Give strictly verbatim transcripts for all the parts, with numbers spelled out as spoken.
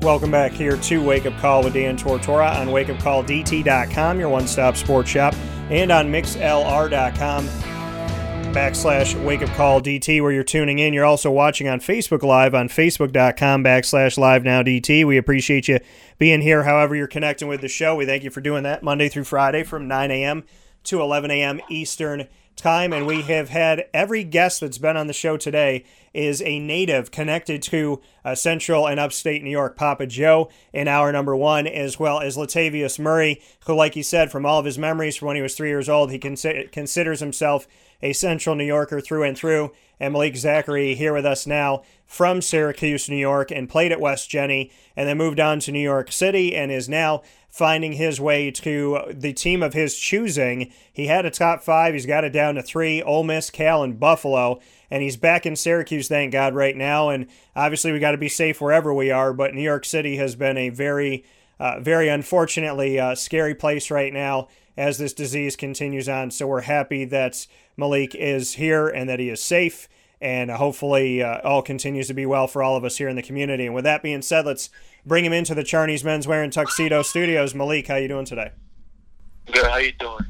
Welcome back here to Wake Up Call with Dan Tortora on wake up call d t dot com, your one-stop sports shop, and on mixlr.com backslash wakeupcalldt, where you're tuning in. You're also watching on Facebook Live on facebook.com backslash livenowdt. We appreciate you being here however you're connecting with the show. We thank you for doing that Monday through Friday from nine a.m. to eleven a.m. Eastern time, and we have had every guest that's been on the show today is a native connected to uh, Central and Upstate New York. Papa Joe in hour number one, as well as Latavius Murray, who, like he said, from all of his memories from when he was three years old, he consi- considers himself a Central New Yorker through and through. And Malik Zachary here with us now from Syracuse, New York, and played at West Genesee, and then moved on to New York City, and is now finding his way to the team of his choosing. He had a top five. He's got it down to three: Ole Miss, Cal, and Buffalo. And he's back in Syracuse, thank God, right now. And obviously we got to be safe wherever we are, but New York City has been a very, uh, very unfortunately uh, scary place right now as this disease continues on. So we're happy that Malik is here and that he is safe, and hopefully uh, all continues to be well for all of us here in the community. And with that being said, let's bring him into the Charney's Men's Wear and Tuxedo Studios. Malik, how you doing today? Good. How you doing?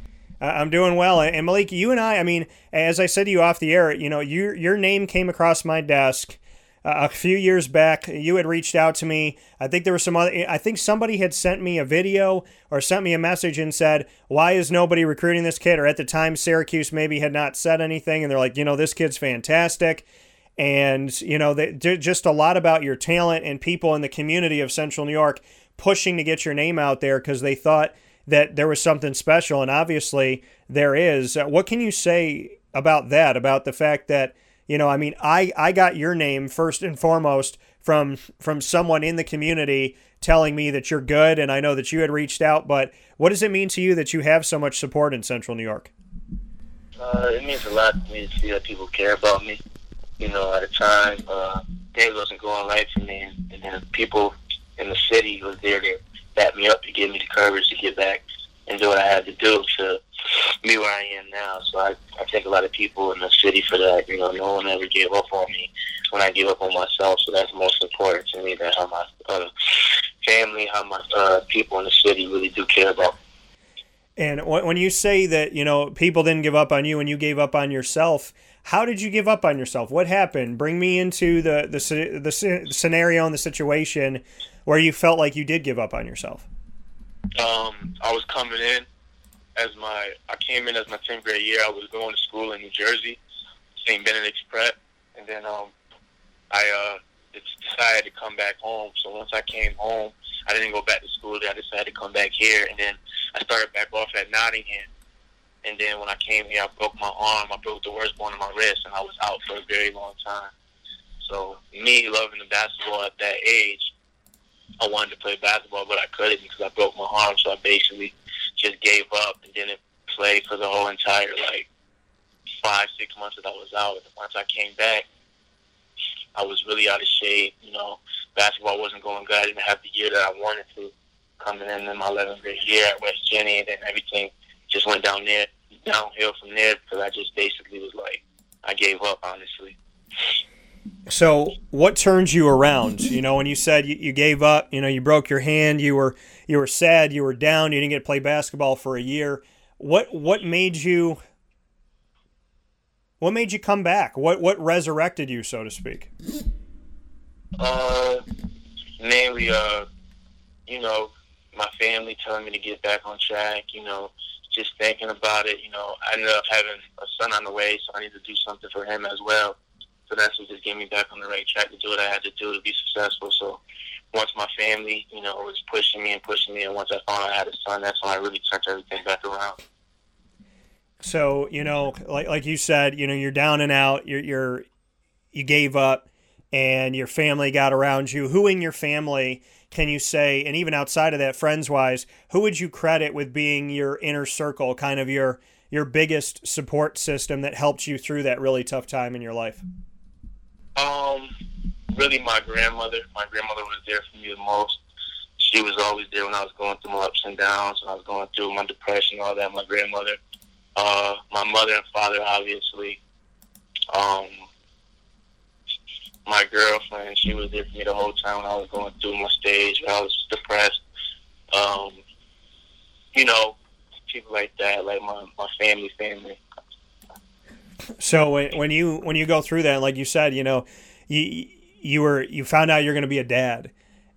Uh, I'm doing well. And Malik, you and I, I mean, as I said to you off the air, you know, your your name came across my desk uh, a few years back. You had reached out to me. I think there was some other, I think somebody had sent me a video or sent me a message and said, why is nobody recruiting this kid? Or at the time, Syracuse maybe had not said anything. And they're like, you know, this kid's fantastic. And, you know, they, just a lot about your talent and people in the community of Central New York pushing to get your name out there because they thought that there was something special, and obviously there is. What can you say about that, about the fact that, you know, I mean, I, I got your name first and foremost from from someone in the community telling me that you're good, and I know that you had reached out, but what does it mean to you that you have so much support in Central New York? Uh, it means a lot to me to see that people care about me. You know, at a time, uh, things wasn't going right for me, and, and then people in the city was there to back me up, to give me the courage to get back and do what I had to do to be where I am now. So I, I thank a lot of people in the city for that. You know, no one ever gave up on me when I gave up on myself, so that's most important to me, that how my uh, family, how my uh, people in the city really do care about me. And when you say that, you know, people didn't give up on you and you gave up on yourself, how did you give up on yourself? What happened? Bring me into the, the, the scenario and the situation where you felt like you did give up on yourself. Um, I was coming in as my, I came in as my tenth grade year. I was going to school in New Jersey, Saint Benedict's Prep. And then um, I uh, decided to come back home. So once I came home, I didn't go back to school there. I decided to come back here, and then I started back off at Nottingham. And then when I came here, I broke my arm. I broke the worst bone in my wrist, and I was out for a very long time. So me loving the basketball at that age, I wanted to play basketball, but I couldn't because I broke my arm. So I basically just gave up and didn't play for the whole entire, like, five, six months that I was out. And once I came back, I was really out of shape. You know, basketball wasn't going good. I didn't have the year that I wanted to. Coming in in my eleventh grade year at West Genesee, and then everything just went down there, downhill from there, because I just basically was like, I gave up, honestly. So what turned you around? You know, when you said you, you gave up, you know, you broke your hand, you were you were sad, you were down, you didn't get to play basketball for a year. What what made you what made you come back? What what resurrected you, so to speak? Uh, mainly, uh, you know, my family telling me to get back on track, you know, just thinking about it. You know, I ended up having a son on the way, so I need to do something for him as well. So that's what just gave me back on the right track to do what I had to do to be successful. So once my family, you know, was pushing me and pushing me, and once I found I had a son, that's when I really turned everything back around. So, you know, like like you said, you know, you're down and out, you're, you're you gave up, and your family got around you. Who in your family can you say, and even outside of that, friends-wise, who would you credit with being your inner circle, kind of your your biggest support system that helped you through that really tough time in your life? Um, really my grandmother. My grandmother was there for me the most. She was always there when I was going through my ups and downs, when I was going through my depression, all that, my grandmother. Uh, my mother and father, obviously. Um, my girlfriend, she was there for me the whole time when I was going through my stage, when I was depressed. Um, you know, people like that, like my, my family, family. So when, when you when you go through that, like you said, you know, you you were you found out you're going to be a dad,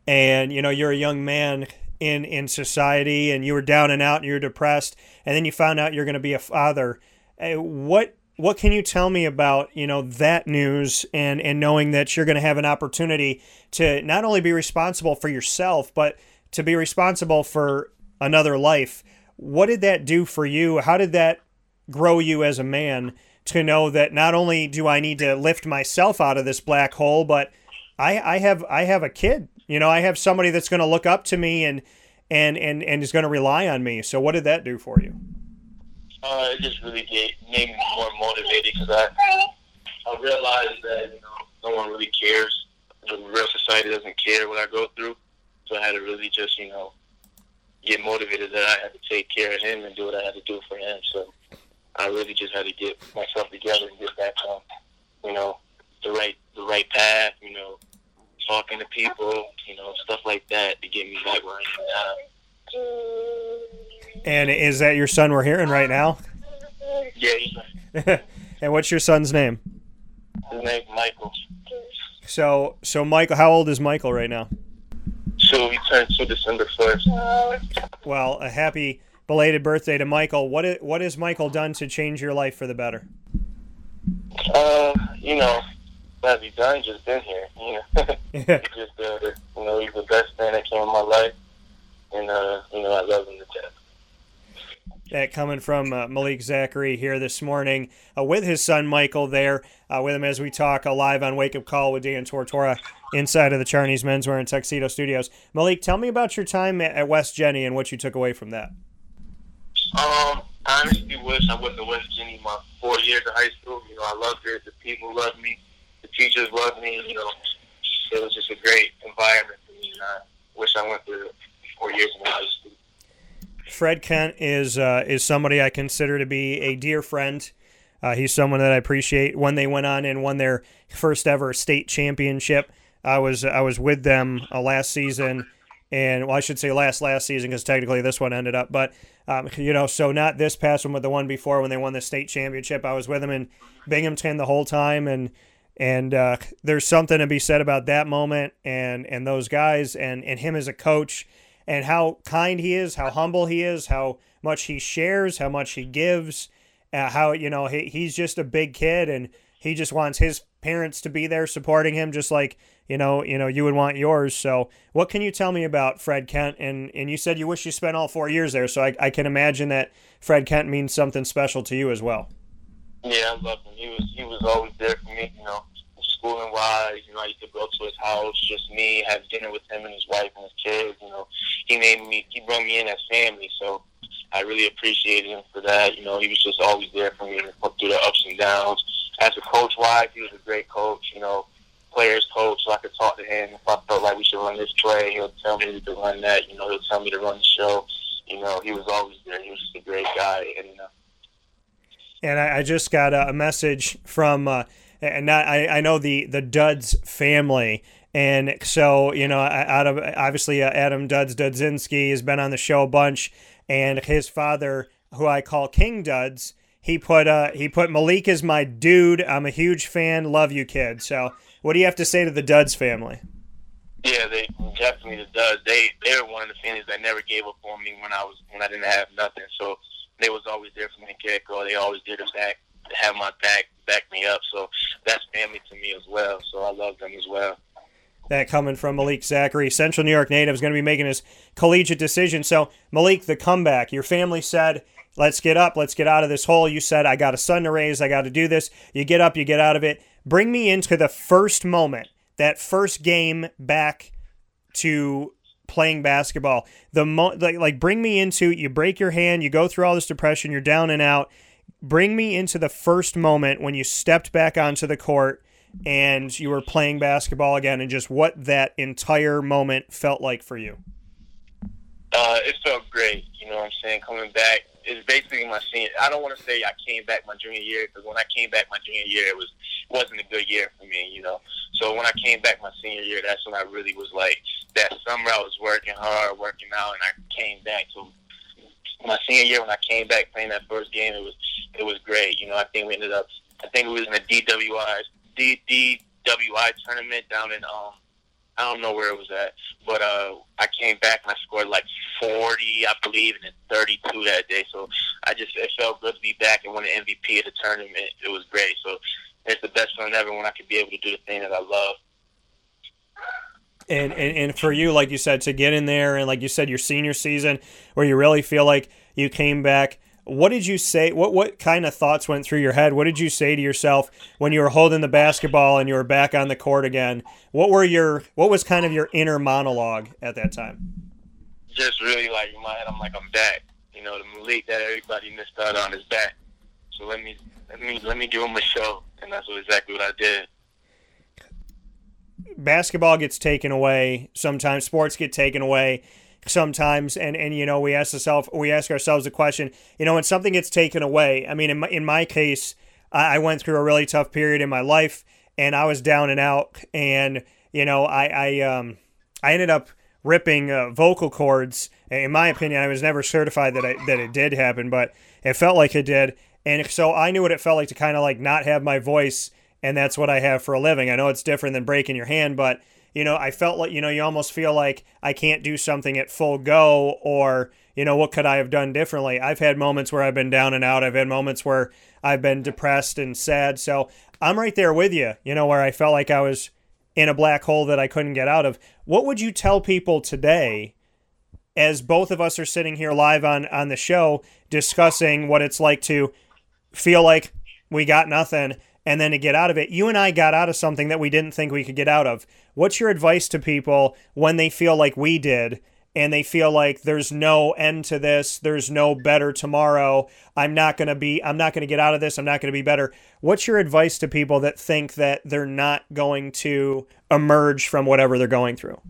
and you know you're a young man in in society, and you were down and out, and you're depressed, and then you found out you're going to be a father. What what can you tell me about you know that news and and knowing that you're going to have an opportunity to not only be responsible for yourself, but to be responsible for another life? What did that do for you? How did that grow you as a man? To know that not only do I need to lift myself out of this black hole, but I, I have I have a kid. You know, I have somebody that's going to look up to me and and, and, and is going to rely on me. So what did that do for you? Uh, it just really gave, made me more motivated because I I realized that you know no one really cares. The real society doesn't care what I go through. So I had to really just you know get motivated that I had to take care of him and do what I had to do for him. So I really just had to get myself together and get back on, you know, the right the right path, you know, talking to people, you know, stuff like that to get me back where I am now. And is that your son we're hearing right now? Yeah, he's right. And what's your son's name? His name's Michael. So, so Michael, how old is Michael right now? So he turned so December first. Well, a happy belated birthday to Michael. What is, what has Michael done to change your life for the better? Uh, you know, glad he's done. Just been here. You know, just uh, you know, he's the best man that came in my life, and uh, you know, I love him to death. That coming from uh, Malik Zachary here this morning uh, with his son Michael there uh, with him as we talk uh, live on Wake Up Call with Dan Tortora inside of the Charney's Men's Wear and Tuxedo Studios. Malik, tell me about your time at West Genesee and what you took away from that. Um, I honestly wish I went to West Genesee my four years of high school. You know, I loved it. The people loved me. The teachers loved me. You know, it was just a great environment for me. And I wish I went through four years of high school. Fred Kent is uh, is somebody I consider to be a dear friend. Uh, he's someone that I appreciate. When they went on and won their first ever state championship, I was I was with them uh, last season. And well, I should say last last season because technically this one ended up, but um, you know, so not this past one, but the one before when they won the state championship. I was with them in Binghamton the whole time, and and uh, there's something to be said about that moment and and those guys and and him as a coach and how kind he is, how humble he is, how much he shares, how much he gives, uh, how you know he he's just a big kid and he just wants his parents to be there supporting him, just like. You know, you know, you would want yours. So what can you tell me about Fred Kent? And and you said you wish you spent all four years there. So I, I can imagine that Fred Kent means something special to you as well. Yeah, I love him. He was, he was always there for me, you know, schooling-wise. You know, I used to go to his house, just me, have dinner with him and his wife and his kids. You know, he made me, he brought me in as family. So I really appreciated him for that. You know, he was just always there for me through the ups and downs. As a coach-wise, he was a great coach, you know. Players coach, so I could talk to him. If I felt like we should run this play, he'll tell me to run that. You know, he'll tell me to run the show. You know, he was always there. He was just a great guy. And, uh, and I, I just got a message from, uh, and I, I know the, the Duds family. And so, you know, out of obviously uh, Adam Duds, Dudzinski has been on the show a bunch. And his father, who I call King Duds, he put uh, he put Malik is my dude. I'm a huge fan. Love you, kid. So what do you have to say to the Duds family? Yeah, they definitely the Duds. They they were one of the families that never gave up on me when I was when I didn't have nothing. So they was always there for me to get go. They always did it back, have my back, back me up. So that's family to me as well. So I love them as well. That coming from Malik Zachary, Central New York native, is going to be making his collegiate decision. So Malik, the comeback. Your family said, "Let's get up. Let's get out of this hole." You said, "I got a son to raise. I got to do this." You get up. You get out of it. Bring me into the first moment, that first game back to playing basketball. The mo- like, like bring me into, you break your hand, you go through all this depression, you're down and out. Bring me into the first moment when you stepped back onto the court and you were playing basketball again, and just what that entire moment felt like for you. Uh, it felt great, you know what I'm saying? Coming back, it's basically my senior. I don't want to say I came back my junior year, because when I came back my junior year, it, was, it wasn't a good year for me, you know. So when I came back my senior year, that's when I really was like, that summer I was working hard, working out, and I came back to my senior year. When I came back playing that first game, it was it was great, you know. I think we ended up, I think we was in a D W I tournament down in, um, I don't know where it was at, but uh, I came back and I scored like forty, I believe, and then thirty-two that day. So I just, it felt good to be back and won the M V P of the tournament. It was great. So it's the best feeling ever when I could be able to do the thing that I love. And, and and for you, like you said, to get in there, and like you said, your senior season where you really feel like you came back, what did you say? What what kind of thoughts went through your head? What did you say to yourself when you were holding the basketball and you were back on the court again? What were your what was kind of your inner monologue at that time? Just really like in my head, I'm like, I'm back. You know, the Malik that everybody missed out on is back. So let me let me let me give him a show, and that's exactly what I did. Basketball gets taken away sometimes. Sports get taken away sometimes, and and you know, we ask ourselves we ask ourselves the question, you know, when something gets taken away. I mean, in my, in my case, I went through a really tough period in my life, and I was down and out, and you know, I I um I ended up ripping uh, vocal cords. In my opinion, I was never certified that I, that it did happen, but it felt like it did, and so I knew what it felt like to kind of like not have my voice, and that's what I have for a living. I know it's different than breaking your hand, but. You know, I felt like, you know, you almost feel like I can't do something at full go, or, you know, what could I have done differently? I've had moments where I've been down and out. I've had moments where I've been depressed and sad. So I'm right there with you, you know, where I felt like I was in a black hole that I couldn't get out of. What would you tell people today, as both of us are sitting here live on, on the show discussing what it's like to feel like we got nothing, and then to get out of it? You and I got out of something that we didn't think we could get out of. What's your advice to people when they feel like we did, and they feel like there's no end to this, there's no better tomorrow, I'm not going to be, I'm not going to get out of this, I'm not going to be better. What's your advice to people that think that they're not going to emerge from whatever they're going through?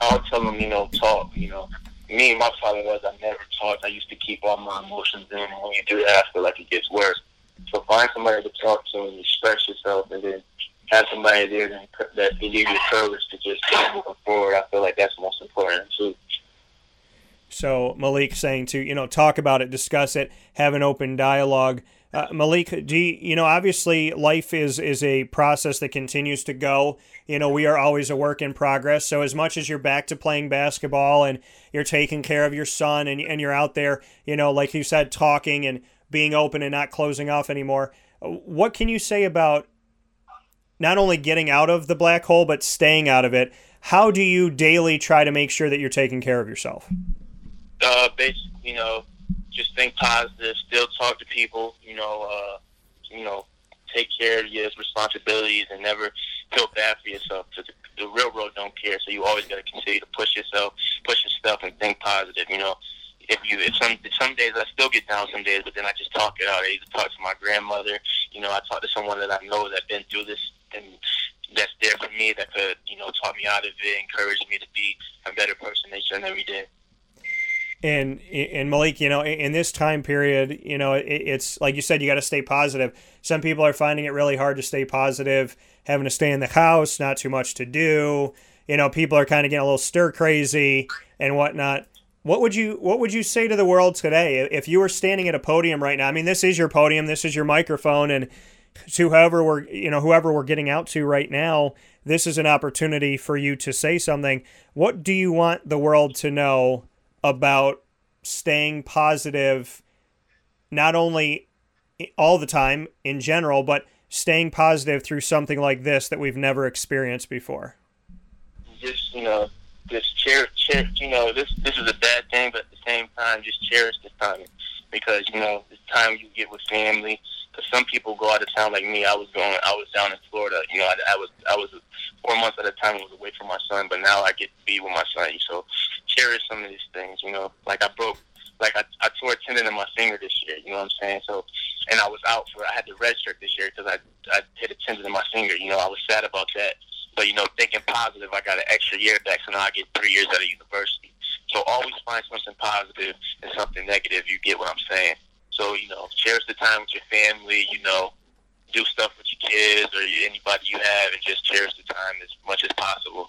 I'll tell them, you know, talk, you know. Me, my problem was I never talked. I used to keep all my emotions in, and when you do that, I feel like it gets worse. So find somebody to talk to and express yourself, and then have somebody there that can give you courage to just move forward. I feel like that's most important too. So Malik saying to, you know, talk about it, discuss it, have an open dialogue. Uh, Malik, do you, you know, obviously life is, is a process that continues to go. You know, we are always a work in progress. So as much as you're back to playing basketball and you're taking care of your son, and, and you're out there, you know, like you said, talking and being open and not closing off anymore. What can you say about not only getting out of the black hole, but staying out of it? How do you daily try to make sure that you're taking care of yourself? Uh, basically, you know, just think positive, still talk to people, you know, uh, you know, take care of your responsibilities, and never feel bad for yourself. The, the real world don't care. So you always got to continue to push yourself, push yourself, and think positive, you know. If you, if some, some days I still get down some days, but then I just talk it out. I either talk to my grandmother, you know, I talk to someone that I know that's been through this and that's there for me, that could, you know, talk me out of it, encourage me to be a better person each and every day. And, and Malik, you know, in this time period, you know, it, it's like you said, you got to stay positive. Some people are finding it really hard to stay positive, having to stay in the house, not too much to do. You know, people are kind of getting a little stir crazy and whatnot. What would you what would you say to the world today if you were standing at a podium right now? I mean, this is your podium, this is your microphone, and to whoever we're you know whoever we're getting out to right now, this is an opportunity for you to say something. What do you want the world to know about staying positive, not only all the time in general, but staying positive through something like this that we've never experienced before? Just you know. Just cherish, cherish, you know, this this is a bad thing, but at the same time, just cherish this time, because, you know, this time you get with family, Because some people go out of town like me. I was going. I was down in Florida. You know, I, I was. I was four months at a time. I was away from my son, but now I get to be with my son. So cherish some of these things. You know, like I broke. Like I, I tore a tendon in my finger this year. You know what I'm saying? So, and I was out for. I had to red shirt this year because I I hit a tendon in my finger. You know, I was sad about that. But you know, thinking positive, I got an extra year back, so now I get three years out of university. So always find something positive and something negative. You get what I'm saying? So, you know, cherish the time with your family, you know, do stuff with your kids or anybody you have, and just cherish the time as much as possible.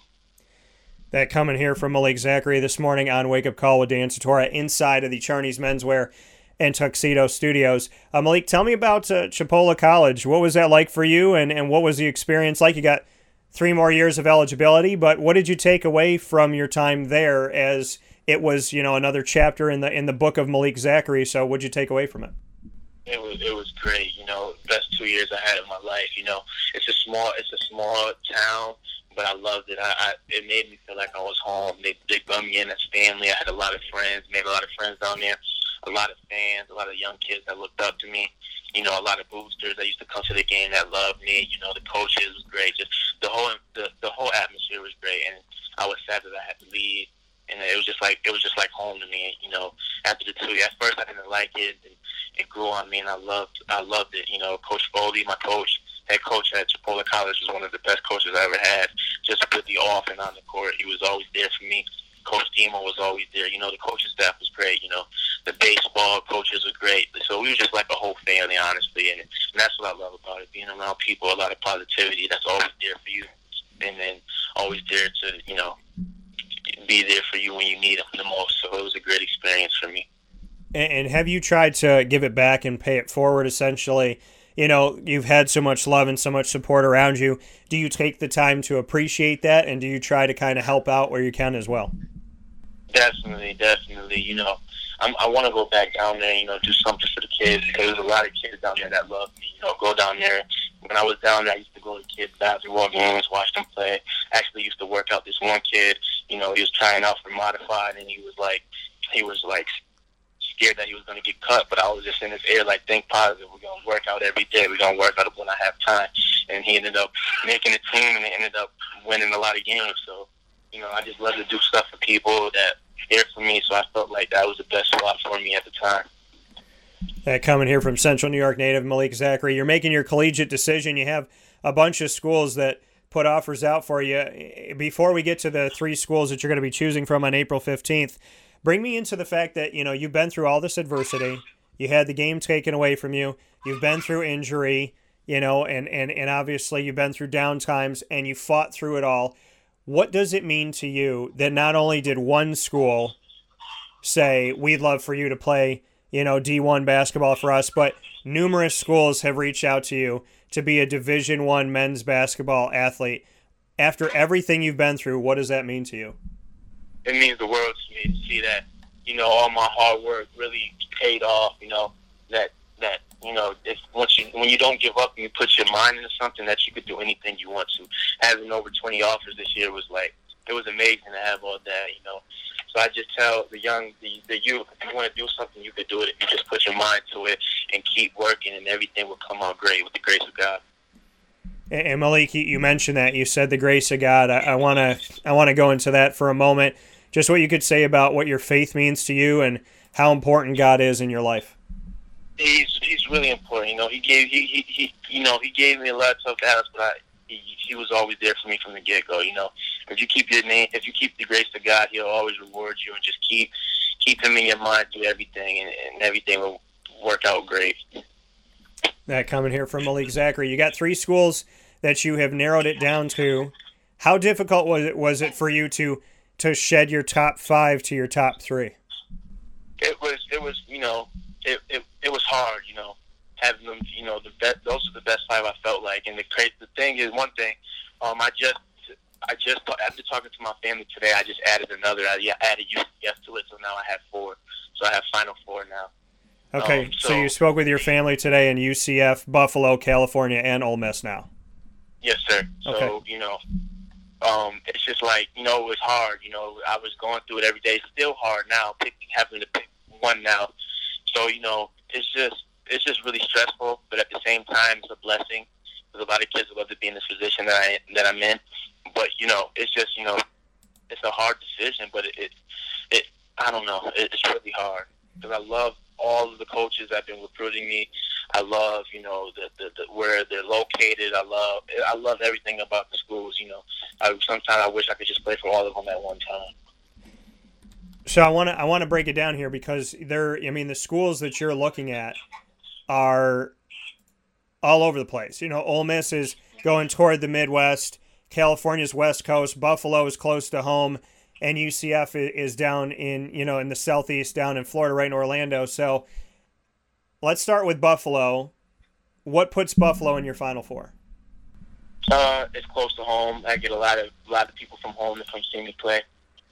That coming here from Malik Zachary this morning on Wake Up Call with Dan Tortora inside of the Charney's Menswear and Tuxedo Studios. Uh, Malik, tell me about uh, Chipola College. What was that like for you, and, and what was the experience like? You got three more years of eligibility, but what did you take away from your time there as it was, you know, another chapter in the in the book of Malik Zachary? So what'd you take away from it? It was it was great, you know, best two years I had of my life. You know, it's a small it's a small town, but I loved it. I, I it made me feel like I was home. They they brought me in as family. I had a lot of friends, made a lot of friends down there, a lot of fans, a lot of young kids that looked up to me. You know, a lot of boosters that used to come to the game that loved me. You know, the coaches was great. Just the whole the, the whole atmosphere was great, and I was sad that I had to leave. And it was just like it was just like home to me, you know. After the two, at first I didn't like it, and it grew on me, and I loved, I loved it. You know, Coach Foley, my coach, head coach at Chipola College, was one of the best coaches I ever had. Just to put the off and on the court, he was always there for me. Coach Dima was always there. You know, the coaching staff was great. You know, the baseball coaches were great. So we were just like a whole family, honestly, and, and that's what I love about it. Being around people, a lot of positivity that's always there for you, and then always there to, you know, be there for you when you need them the most. So it was a great experience for me. And have you tried to give it back and pay it forward, essentially? You know, you've had so much love and so much support around you. Do you take the time to appreciate that, and do you try to kind of help out where you can as well? Definitely, definitely. You know, I'm, I want to go back down there, you know, do something for the kids, because there's a lot of kids down there that love me. You know, go down there. When I was down there, I used to go to kids' basketball games, watch them play. Actually used to work out this one kid. You know, he was trying out for modified, and he was like, he was like scared that he was going to get cut. But I was just in his ear, like, think positive. We're going to work out every day. We're going to work out when I have time. And he ended up making the team, and he ended up winning a lot of games. So, you know, I just love to do stuff for people that scared for me. So I felt like that was the best spot for me at the time. That coming here from Central New York native Malik Zachary. You're making your collegiate decision. You have a bunch of schools that put offers out for you. Before we get to the three schools that you're going to be choosing from on April fifteenth, bring me into the fact that, you know, you've been through all this adversity. You had the game taken away from you. You've been through injury, you know, and, and, and obviously you've been through down times, and you fought through it all. What does it mean to you that not only did one school say, we'd love for you to play, you know, D one basketball for us, but numerous schools have reached out to you to be a Division One men's basketball athlete? After everything you've been through, what does that mean to you? It means the world to me to see that, you know, all my hard work really paid off. You know, that that you know, if once you when you don't give up and you put your mind into something, that you could do anything you want to. Having over twenty offers this year was like, it was amazing to have all that, you know. So I just tell the young, the, the youth, if you want to do something, you can do it. If you just put your mind to it and keep working, and everything will come out great with the grace of God. And Malik, you mentioned that. You said the grace of God. I want to I want to go into that for a moment. Just what you could say about what your faith means to you and how important God is in your life. He's he's really important. You know, he gave he he, he you know he gave me a lot of tough battles, but I, he he was always there for me from the get go. You know. If you keep your name, if you keep the grace of God, He'll always reward you, and just keep keep Him in your mind through everything, and, and everything will work out great. That coming here from Malik Zachary. You got three schools that you have narrowed it down to. How difficult was it was it for you to to shed your top five to your top three? It was it was you know it it, it was hard, you know, having them, you know, the best, those are the best five I felt like. And the cra- the thing is one thing, um I just. I just, after talking to my family today, I just added another. I added U C F to it, so now I have four. So I have Final Four now. Okay, um, so, so you spoke with your family today in U C F, Buffalo, California, and Ole Miss now. Yes, sir. Okay. So, you know, um, it's just like, you know, it was hard. You know, I was going through it every day. It's still hard now, picking, having to pick one now. So, you know, it's just, it's just really stressful, but at the same time, it's a blessing. There's a lot of kids who love to be in this position that I that I'm in, but you know, it's just you know, it's a hard decision. But it, it, it I don't know, it, it's really hard because I love all of the coaches that have been recruiting me. I love you know the, the, the where they're located. I love I love everything about the schools. You know, I, sometimes I wish I could just play for all of them at one time. So I want to I want to break it down here because there I mean the schools that you're looking at are all over the place. You know, Ole Miss is going toward the Midwest, California's West Coast, Buffalo is close to home, and U C F is down in, you know, in the Southeast, down in Florida, right in Orlando. So let's start with Buffalo. What puts Buffalo in your Final Four? Uh, it's close to home. I get a lot of a lot of people from home that come see me play.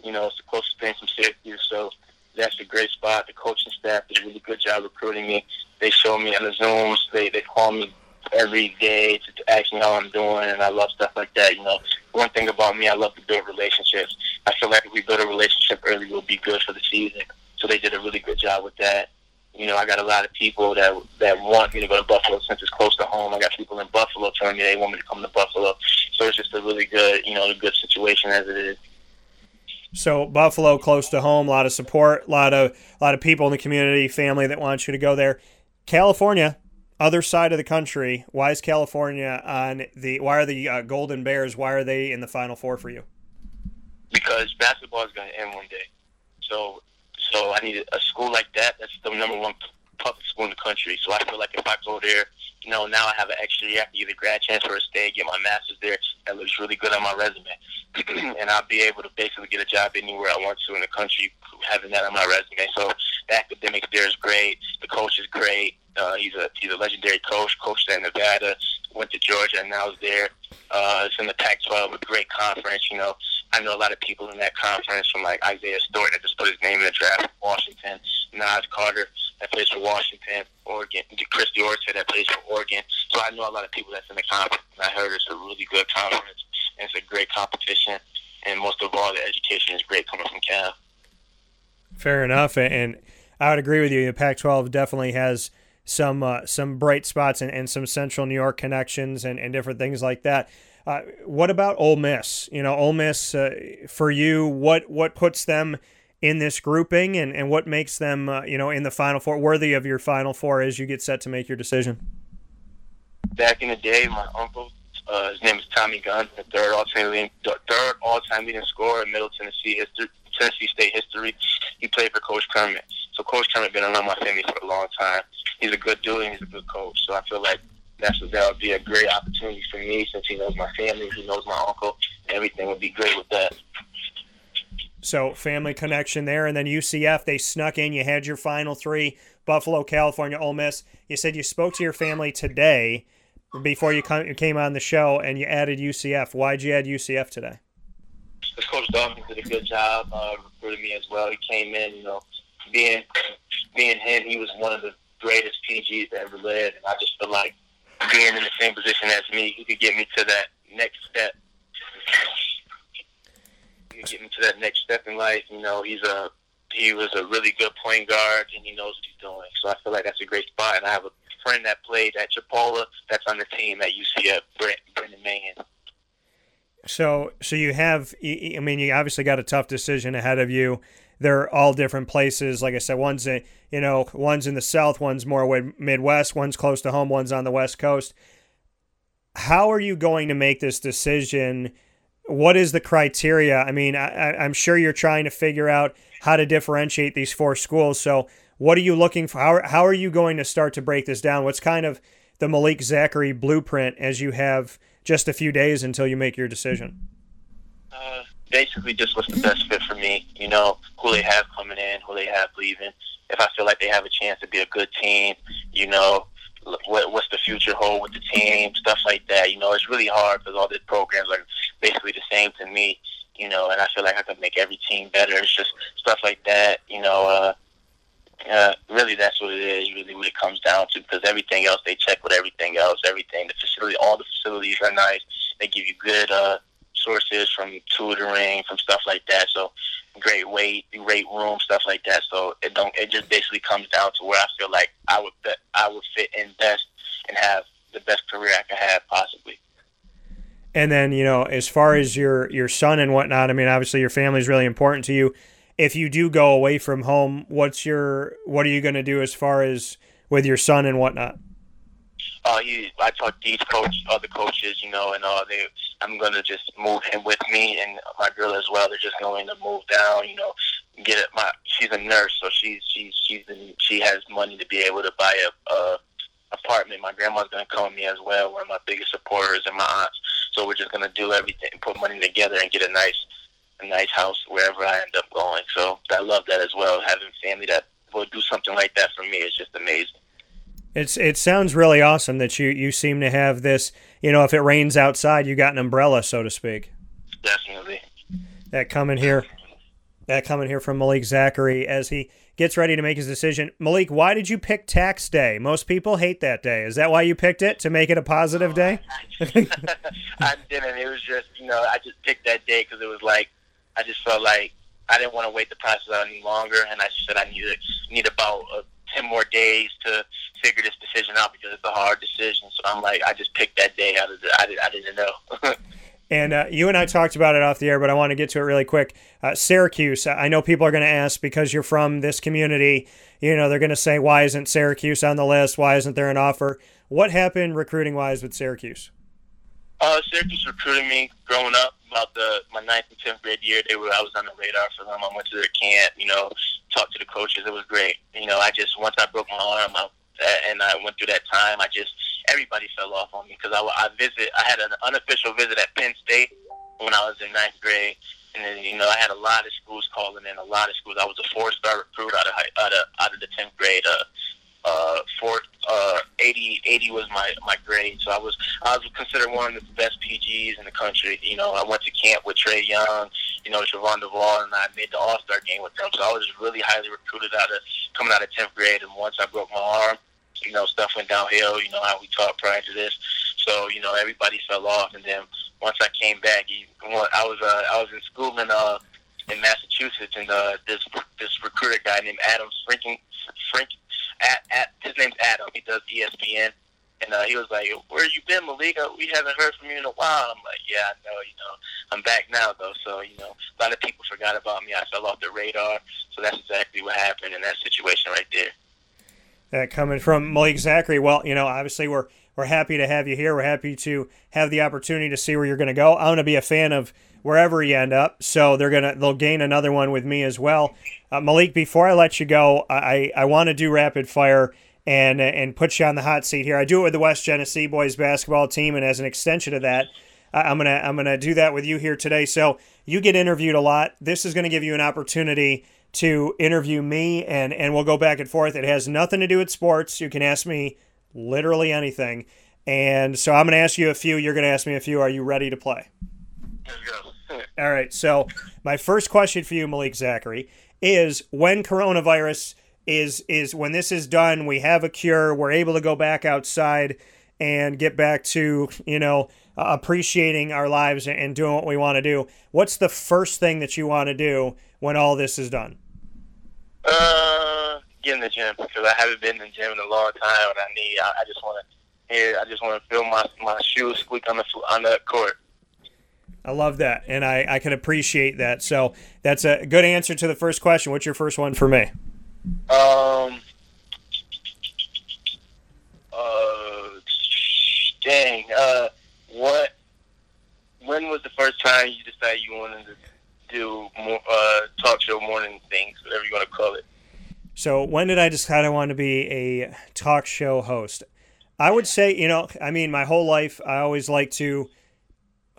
You know, it's the closest thing from Syracuse, so that's a great spot. The coaching staff did a really good job recruiting me. They show me on the Zooms. They they call me every day to ask me how I'm doing, and I love stuff like that. You know, one thing about me, I love to build relationships. I feel like if we build a relationship early, we'll be good for the season. So they did a really good job with that. You know, I got a lot of people that that want me to go to Buffalo since it's close to home. I got people in Buffalo telling me they want me to come to Buffalo. So it's just a really good, you know, a good situation as it is. So Buffalo, close to home, a lot of support, a lot of a lot of people in the community, family that want you to go there. California, other side of the country. Why is California on the? Why are the uh, Golden Bears? Why are they in the Final Four for you? Because basketball is going to end one day. So, so I need a school like that. That's the number one public school in the country. So I feel like if I go there, you know, now I have an extra year. I can either grad transfer or stay, get my master's there. That looks really good on my resume. And I'll be able to basically get a job anywhere I want to in the country having that on my resume. So the academics there is great. The coach is great. Uh, he's a he's a legendary coach. Coached at Nevada, went to Georgia, and now is there. Uh, it's in the Pac twelve, a great conference. You know, I know a lot of people in that conference from like Isaiah Stewart that just put his name in the draft. Washington, Nas Carter that plays for Washington, Oregon, Chris Dior that plays for Oregon. So I know a lot of people that's in the conference. And I heard it's a really good conference and it's a great competition. And most of all, the education is great coming from Cal. Fair enough, and I would agree with you. The Pac twelve definitely has some uh, some bright spots and, and some Central New York connections and, and different things like that. Uh, what about Ole Miss? You know, Ole Miss, uh, for you, what what puts them in this grouping and, and what makes them, uh, you know, in the Final Four, worthy of your Final Four as you get set to make your decision? Back in the day, my uncle, uh, his name is Tommy Gunn, the third all-time leading, third all-time leading scorer in Middle Tennessee history, Tennessee State history. He played for Coach Kermit. So Coach Kermit been around my family for a long time. He's a good dude and he's a good coach. So I feel like that's that would be a great opportunity for me since he knows my family, he knows my uncle. Everything would be great with that. So family connection there. And then U C F, they snuck in. You had your final three, Buffalo, California, Ole Miss. You said you spoke to your family today before you came on the show and you added U C F. Why'd you add U C F today? Because Coach Dawkins did a good job uh, recruiting me as well. He came in, you know, being, being him, he was one of the greatest P Gs that ever lived, and I just feel like being in the same position as me, he could get me to that next step. He could get me to that next step in life. You know, he's a he was a really good point guard, and he knows what he's doing. So I feel like that's a great spot, and I have a friend that played at Chipola that's on the team at U C F, Brendan Mann. So, so you have, I mean, you obviously got a tough decision ahead of you. They're all different places. Like I said, one's in, you know, one's in the South, one's more Midwest, one's close to home, one's on the West Coast. How are you going to make this decision? What is the criteria? I mean, I, I'm sure you're trying to figure out how to differentiate these four schools. So what are you looking for? How, how are you going to start to break this down? What's kind of the Malik Zachary blueprint as you have just a few days until you make your decision? Uh, basically just what's the best fit for me, you know, who they have coming in, who they have leaving. If I feel like they have a chance to be a good team, you know, what, what's the future hold with the team, stuff like that. You know, it's really hard because all these programs are basically the same to me, you know, and I feel like I can make every team better. It's just stuff like that, you know, uh, Uh, really, that's what it is, really what it comes down to, because everything else, they check with everything else, everything. The facility, all the facilities are nice. They give you good uh, sources from tutoring, from stuff like that. So great weight, great room, stuff like that. So it don't. It just basically comes down to where I feel like I would be, I would fit in best and have the best career I could have possibly. And then, you know, as far as your your son and whatnot, I mean, obviously your family is really important to you. If you do go away from home, what's your what are you going to do as far as with your son and whatnot? Uh, he, I talk to each coach, other coaches, you know, and uh, they, I'm going to just move him with me and my girl as well. They're just going to move down, you know, get it. My, she's a nurse, so she's, she's, she's in, she has money to be able to buy a, a apartment. My grandma's going to come with me as well, one of my biggest supporters, and my aunts. So we're just going to do everything, put money together and get a nice, a nice house wherever I end up going. So I love that as well. Having family that will do something like that for me is just amazing. It's it sounds really awesome that you, you seem to have this, you know, if it rains outside, you got an umbrella, so to speak. Definitely. That coming here, that coming here from Malik Zachary as he gets ready to make his decision. Malik, why did you pick tax day? Most people hate that day. Is that why you picked it, to make it a positive day? I didn't. It was just, you know, I just picked that day because it was like, I just felt like I didn't want to wait the process out any longer, and I just said I need, need about a ten more days to figure this decision out because it's a hard decision. So I'm like, I just picked that day out of the, I, did, I didn't know. And uh, you and I talked about it off the air, but I want to get to it really quick. Uh, Syracuse, I know people are going to ask, because you're from this community, you know, they're going to say, why isn't Syracuse on the list? Why isn't there an offer? What happened recruiting-wise with Syracuse? Uh, Syracuse recruited me growing up. About the my ninth and tenth grade year, they were I was on the radar for them. I went to their camp, you know, talked to the coaches. It was great. You know, I just once I broke my arm, I, and I went through that time, I just everybody fell off on me because I, I visit. I had an unofficial visit at Penn State when I was in ninth grade, and then, you know, I had a lot of schools calling in, a lot of schools. I was a four star recruit out of out of out of the tenth grade. Uh, uh, fourth, uh, eighty, eighty was my, my grade. So I was, I was considered one of the best P Gs in the country. You know, I went to camp with Trey Young, you know, Javon Duvall, and I made the all-star game with them. So I was really highly recruited out of, coming out of tenth grade. And once I broke my arm, you know, stuff went downhill, you know, how we talked prior to this. So, you know, everybody fell off. And then once I came back, I was, uh, I was in school in, uh, in Massachusetts, and, uh, this, this recruiter guy named Adam Frinkin, Frink, At, at, his name's Adam. He does E S P N, and uh, he was like, "Where you been, Malik? We haven't heard from you in a while." I'm like, "Yeah, I know. You know, I'm back now, though. So, you know, a lot of people forgot about me. I fell off the radar. So that's exactly what happened in that situation right there." That coming from Malik Zachary. Well, you know, obviously we're we're happy to have you here. We're happy to have the opportunity to see where you're going to go. I'm going to be a fan of wherever you end up, so they're gonna they'll gain another one with me as well. Uh, Malik, before I let you go, I I want to do rapid fire and and put you on the hot seat here. I do it with the West Genesee boys basketball team, and as an extension of that, I'm gonna I'm gonna do that with you here today. So you get interviewed a lot. This is gonna give you an opportunity to interview me, and and we'll go back and forth. It has nothing to do with sports. You can ask me literally anything, and so I'm gonna ask you a few. You're gonna ask me a few. Are you ready to play? Let's go. All right, so my first question for you, Malik Zachary, is when coronavirus is, is when this is done, we have a cure, we're able to go back outside and get back to, you know, uh, appreciating our lives and doing what we want to do. What's the first thing that you want to do when all this is done? Uh, get in the gym, because I haven't been in the gym in a long time, and I need, I, I just want to, yeah, I just want to feel my, my shoes squeak on the, on the court. I love that, and I, I can appreciate that. So that's a good answer to the first question. What's your first one for me? Um, uh, dang, uh, what? When was the first time you decided you wanted to do more uh, talk show morning things, whatever you want to call it? So when did I decide I wanted to be a talk show host? I would say, you know, I mean, my whole life I always like to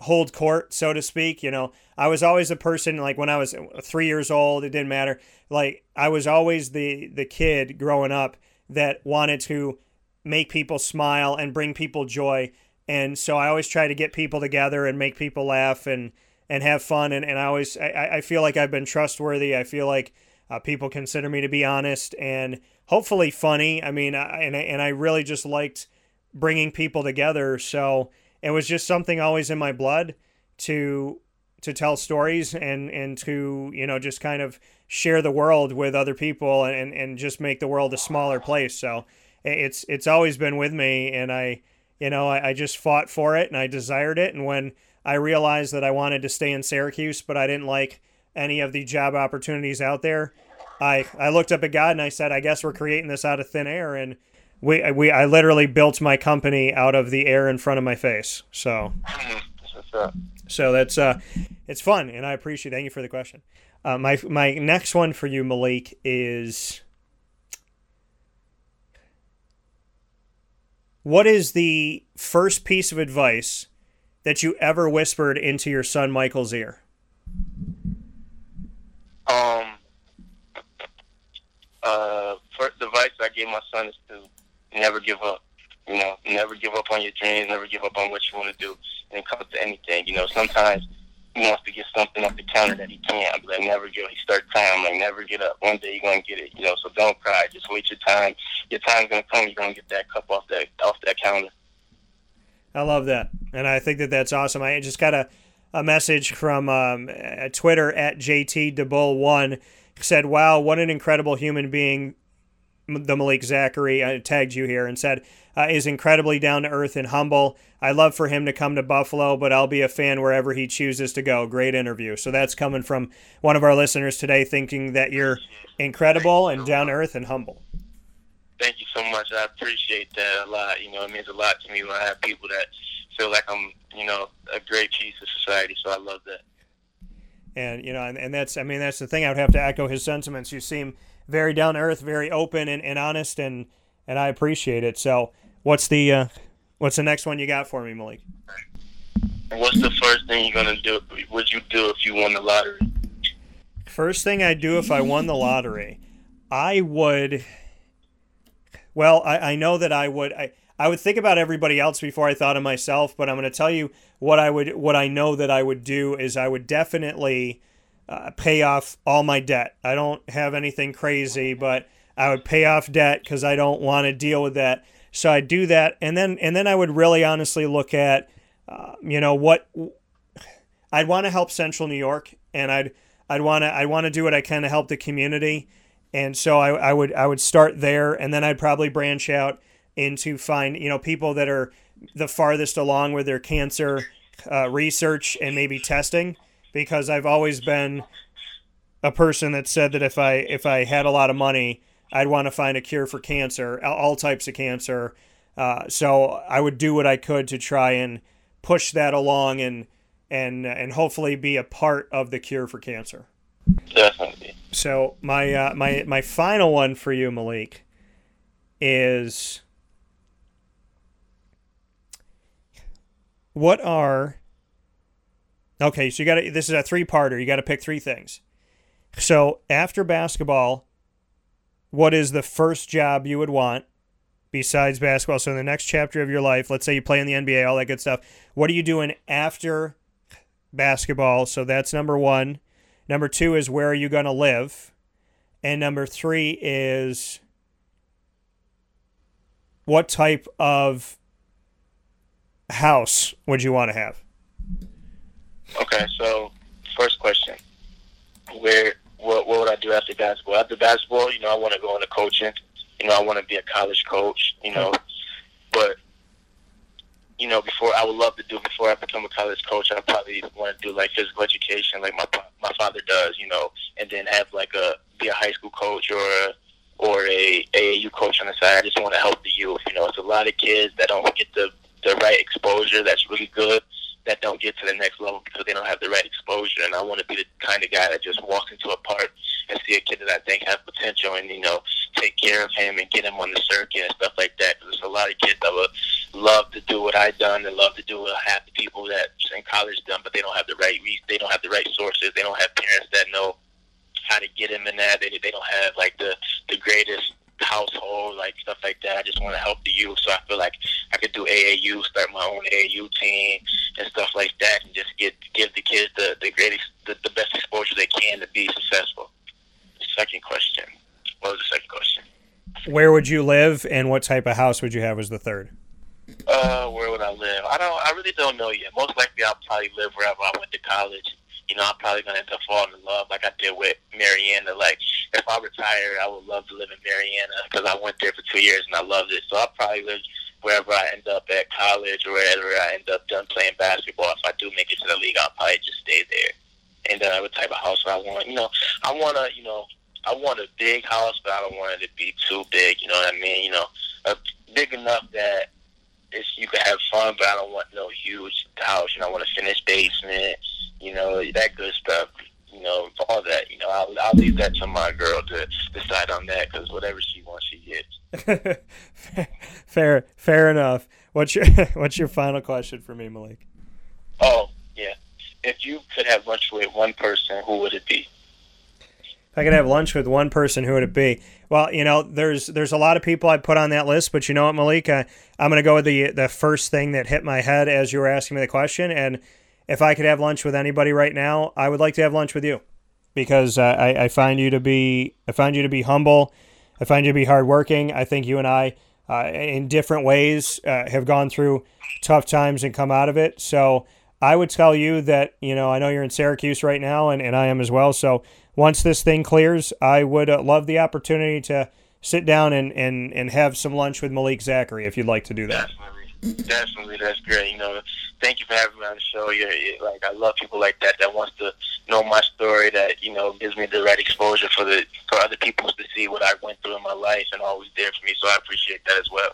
hold court, so to speak. You know, I was always a person, like when I was three years old, it didn't matter. Like I was always the, the kid growing up that wanted to make people smile and bring people joy. And so I always try to get people together and make people laugh and, and have fun. And, and I always, I, I feel like I've been trustworthy. I feel like uh, people consider me to be honest and hopefully funny. I mean, I, and I, and I really just liked bringing people together. So it was just something always in my blood to to tell stories and, and to, you know, just kind of share the world with other people and, and just make the world a smaller place. So it's, it's always been with me, and I, you know, I, I just fought for it and I desired it. And when I realized that I wanted to stay in Syracuse, but I didn't like any of the job opportunities out there, I, I looked up at God and I said, I guess we're creating this out of thin air. And we, we, I literally built my company out of the air in front of my face. So, so that's, uh, it's fun. And I appreciate it. Thank you for the question. Uh, my, my next one for you, Malik, is what is the first piece of advice that you ever whispered into your son, Michael's ear? Um, Uh, first advice I gave my son is to never give up. You know, never give up on your dreams, never give up on what you want to do. And it comes to anything. You know, sometimes he wants to get something off the counter that he can't. But like, never give up. He starts crying. Like, never get up. One day you're going to get it. You know, so don't cry. Just wait your time. Your time's going to come. You're going to get that cup off that, off that counter. I love that. And I think that that's awesome. I just got a, a message from um, Twitter at J T DeBull one. Said, wow, what an incredible human being, the Malik Zachary, I tagged you here, and said, uh, is incredibly down-to-earth and humble. I love for him to come to Buffalo, but I'll be a fan wherever he chooses to go. Great interview. So that's coming from one of our listeners today, thinking that you're incredible and down-to-earth and humble. Thank you so much. I appreciate that a lot. You know, it means a lot to me when I have people that feel like I'm, you know, a great piece of society, so I love that. And, you know, and, and that's, I mean, that's the thing. I would have to echo his sentiments. You seem very down to earth, very open and, and honest, and, and I appreciate it. So what's the, uh, what's the next one you got for me, Malik? What's the first thing you're going to do? What'd you do if you won the lottery? First thing I'd do if I won the lottery, I would, well, I, I know that I would, I, I would think about everybody else before I thought of myself, but I'm going to tell you what I would, what I know that I would do is I would definitely uh, pay off all my debt. I don't have anything crazy, but I would pay off debt because I don't want to deal with that. So I do that, and then and then I would really honestly look at, uh, you know, what I'd want to help Central New York, and I'd I'd want to I want to do what I can to help the community, and so I, I would I would start there, and then I'd probably branch out into find, you know, people that are the farthest along with their cancer uh, research and maybe testing, because I've always been a person that said that if I if I had a lot of money, I'd want to find a cure for cancer, all types of cancer. Uh, so I would do what I could to try and push that along and and and hopefully be a part of the cure for cancer. Definitely. So my uh, my my final one for you, Malik, is, what are, okay, so you got to, this is a three-parter. You got to pick three things. So after basketball, what is the first job you would want besides basketball? So in the next chapter of your life, let's say you play in the N B A, all that good stuff. What are you doing after basketball? So that's number one. Number two is, where are you going to live? And number three is, what type of house would you want to have? Okay, so first question, where what, what would I do after basketball? After basketball, you know, I want to go into coaching. You know, I want to be a college coach. You know, but you know, before I would love to do before I become a college coach, I probably want to do like physical education, like my my father does. You know, and then have like a be a high school coach or a, or a A A U coach on the side. I just want to help the youth. You know, it's a lot of kids that don't get the the right exposure that's really good, that don't get to the next level because they don't have the right exposure. And I want to be the kind of guy that just walks into a park and see a kid that I think has potential and, you know, take care of him and get him on the circuit and stuff like that. Because there's a lot of kids that would love to do what I've done and love to do what half the people that's in college done, but they don't have the right re- they don't have the right sources. They don't have parents that know how to get him in that. They, they don't have, like, the, the greatest household, like stuff like that. I just want to help the youth, so I feel like I could do A A U, start my own A A U team and stuff like that, and just get give the kids the the greatest, the, the best exposure they can to be successful. Second question. What was the second question? Where would you live, and what type of house would you have? Was the third. Uh, where would I live? I don't. I really don't know yet. Most likely, I'll probably live wherever I went to college. you know, I'm probably going to end up falling in love like I did with Mariana. Like, if I retire, I would love to live in Mariana because I went there for two years and I loved it. So I'll probably live wherever I end up at college or wherever I end up done playing basketball. If I do make it to the league, I'll probably just stay there. And then uh, what type of house I want. You know, I want to, you know, I want a big house, but I don't want it to be too big. You know what I mean? You know, uh, big enough that it's, you can have fun, but I don't want no huge house. You know, I want a finished basement, you know, that good stuff, you know, all that. You know, I'll, I'll leave that to my girl to decide on that because whatever she wants, she gets. fair, fair, fair enough. What's your What's your final question for me, Malik? Oh, yeah. If you could have lunch with one person, who would it be? If I could have lunch with one person, who would it be? Well, you know, there's there's a lot of people I put on that list, but you know what, Malik? I, I'm going to go with the, the first thing that hit my head as you were asking me the question, and if I could have lunch with anybody right now, I would like to have lunch with you because uh, I, I find you to be I find you to be humble. I find you to be hardworking. I think you and I, uh, in different ways, uh, have gone through tough times and come out of it. So I would tell you that, you know, I know you're in Syracuse right now, and, and I am as well, so once this thing clears, I would uh, love the opportunity to sit down and, and, and have some lunch with Malik Zachary if you'd like to do that. Definitely. Definitely. That's great. You know, thank you for having me on the show. You're, you're, like, I love people like that that wants to know my story, that, you know, gives me the right exposure for the for other people to see what I went through in my life and always there for me, so I appreciate that as well.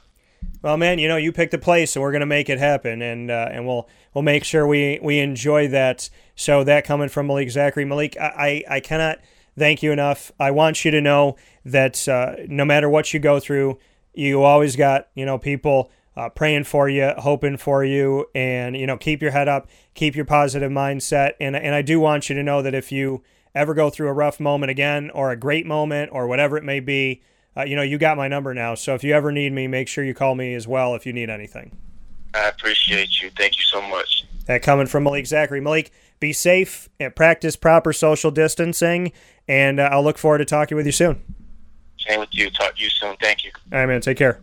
Well, man, you know, you picked a place, and we're going to make it happen, and uh, and we'll we'll make sure we, we enjoy that. So that coming from Malik Zachary. Malik, I, I, I cannot thank you enough. I want you to know that uh, no matter what you go through, you always got, you know, people uh, praying for you, hoping for you, and, you know, keep your head up, keep your positive mindset. And and I do want you to know that if you ever go through a rough moment again or a great moment or whatever it may be, Uh, you know, you got my number now, so if you ever need me, make sure you call me as well if you need anything. I appreciate you. Thank you so much. That coming from Malik Zachary. Malik, be safe and practice proper social distancing, and uh, I'll look forward to talking with you soon. Same with you. Talk to you soon. Thank you. All right, man. Take care.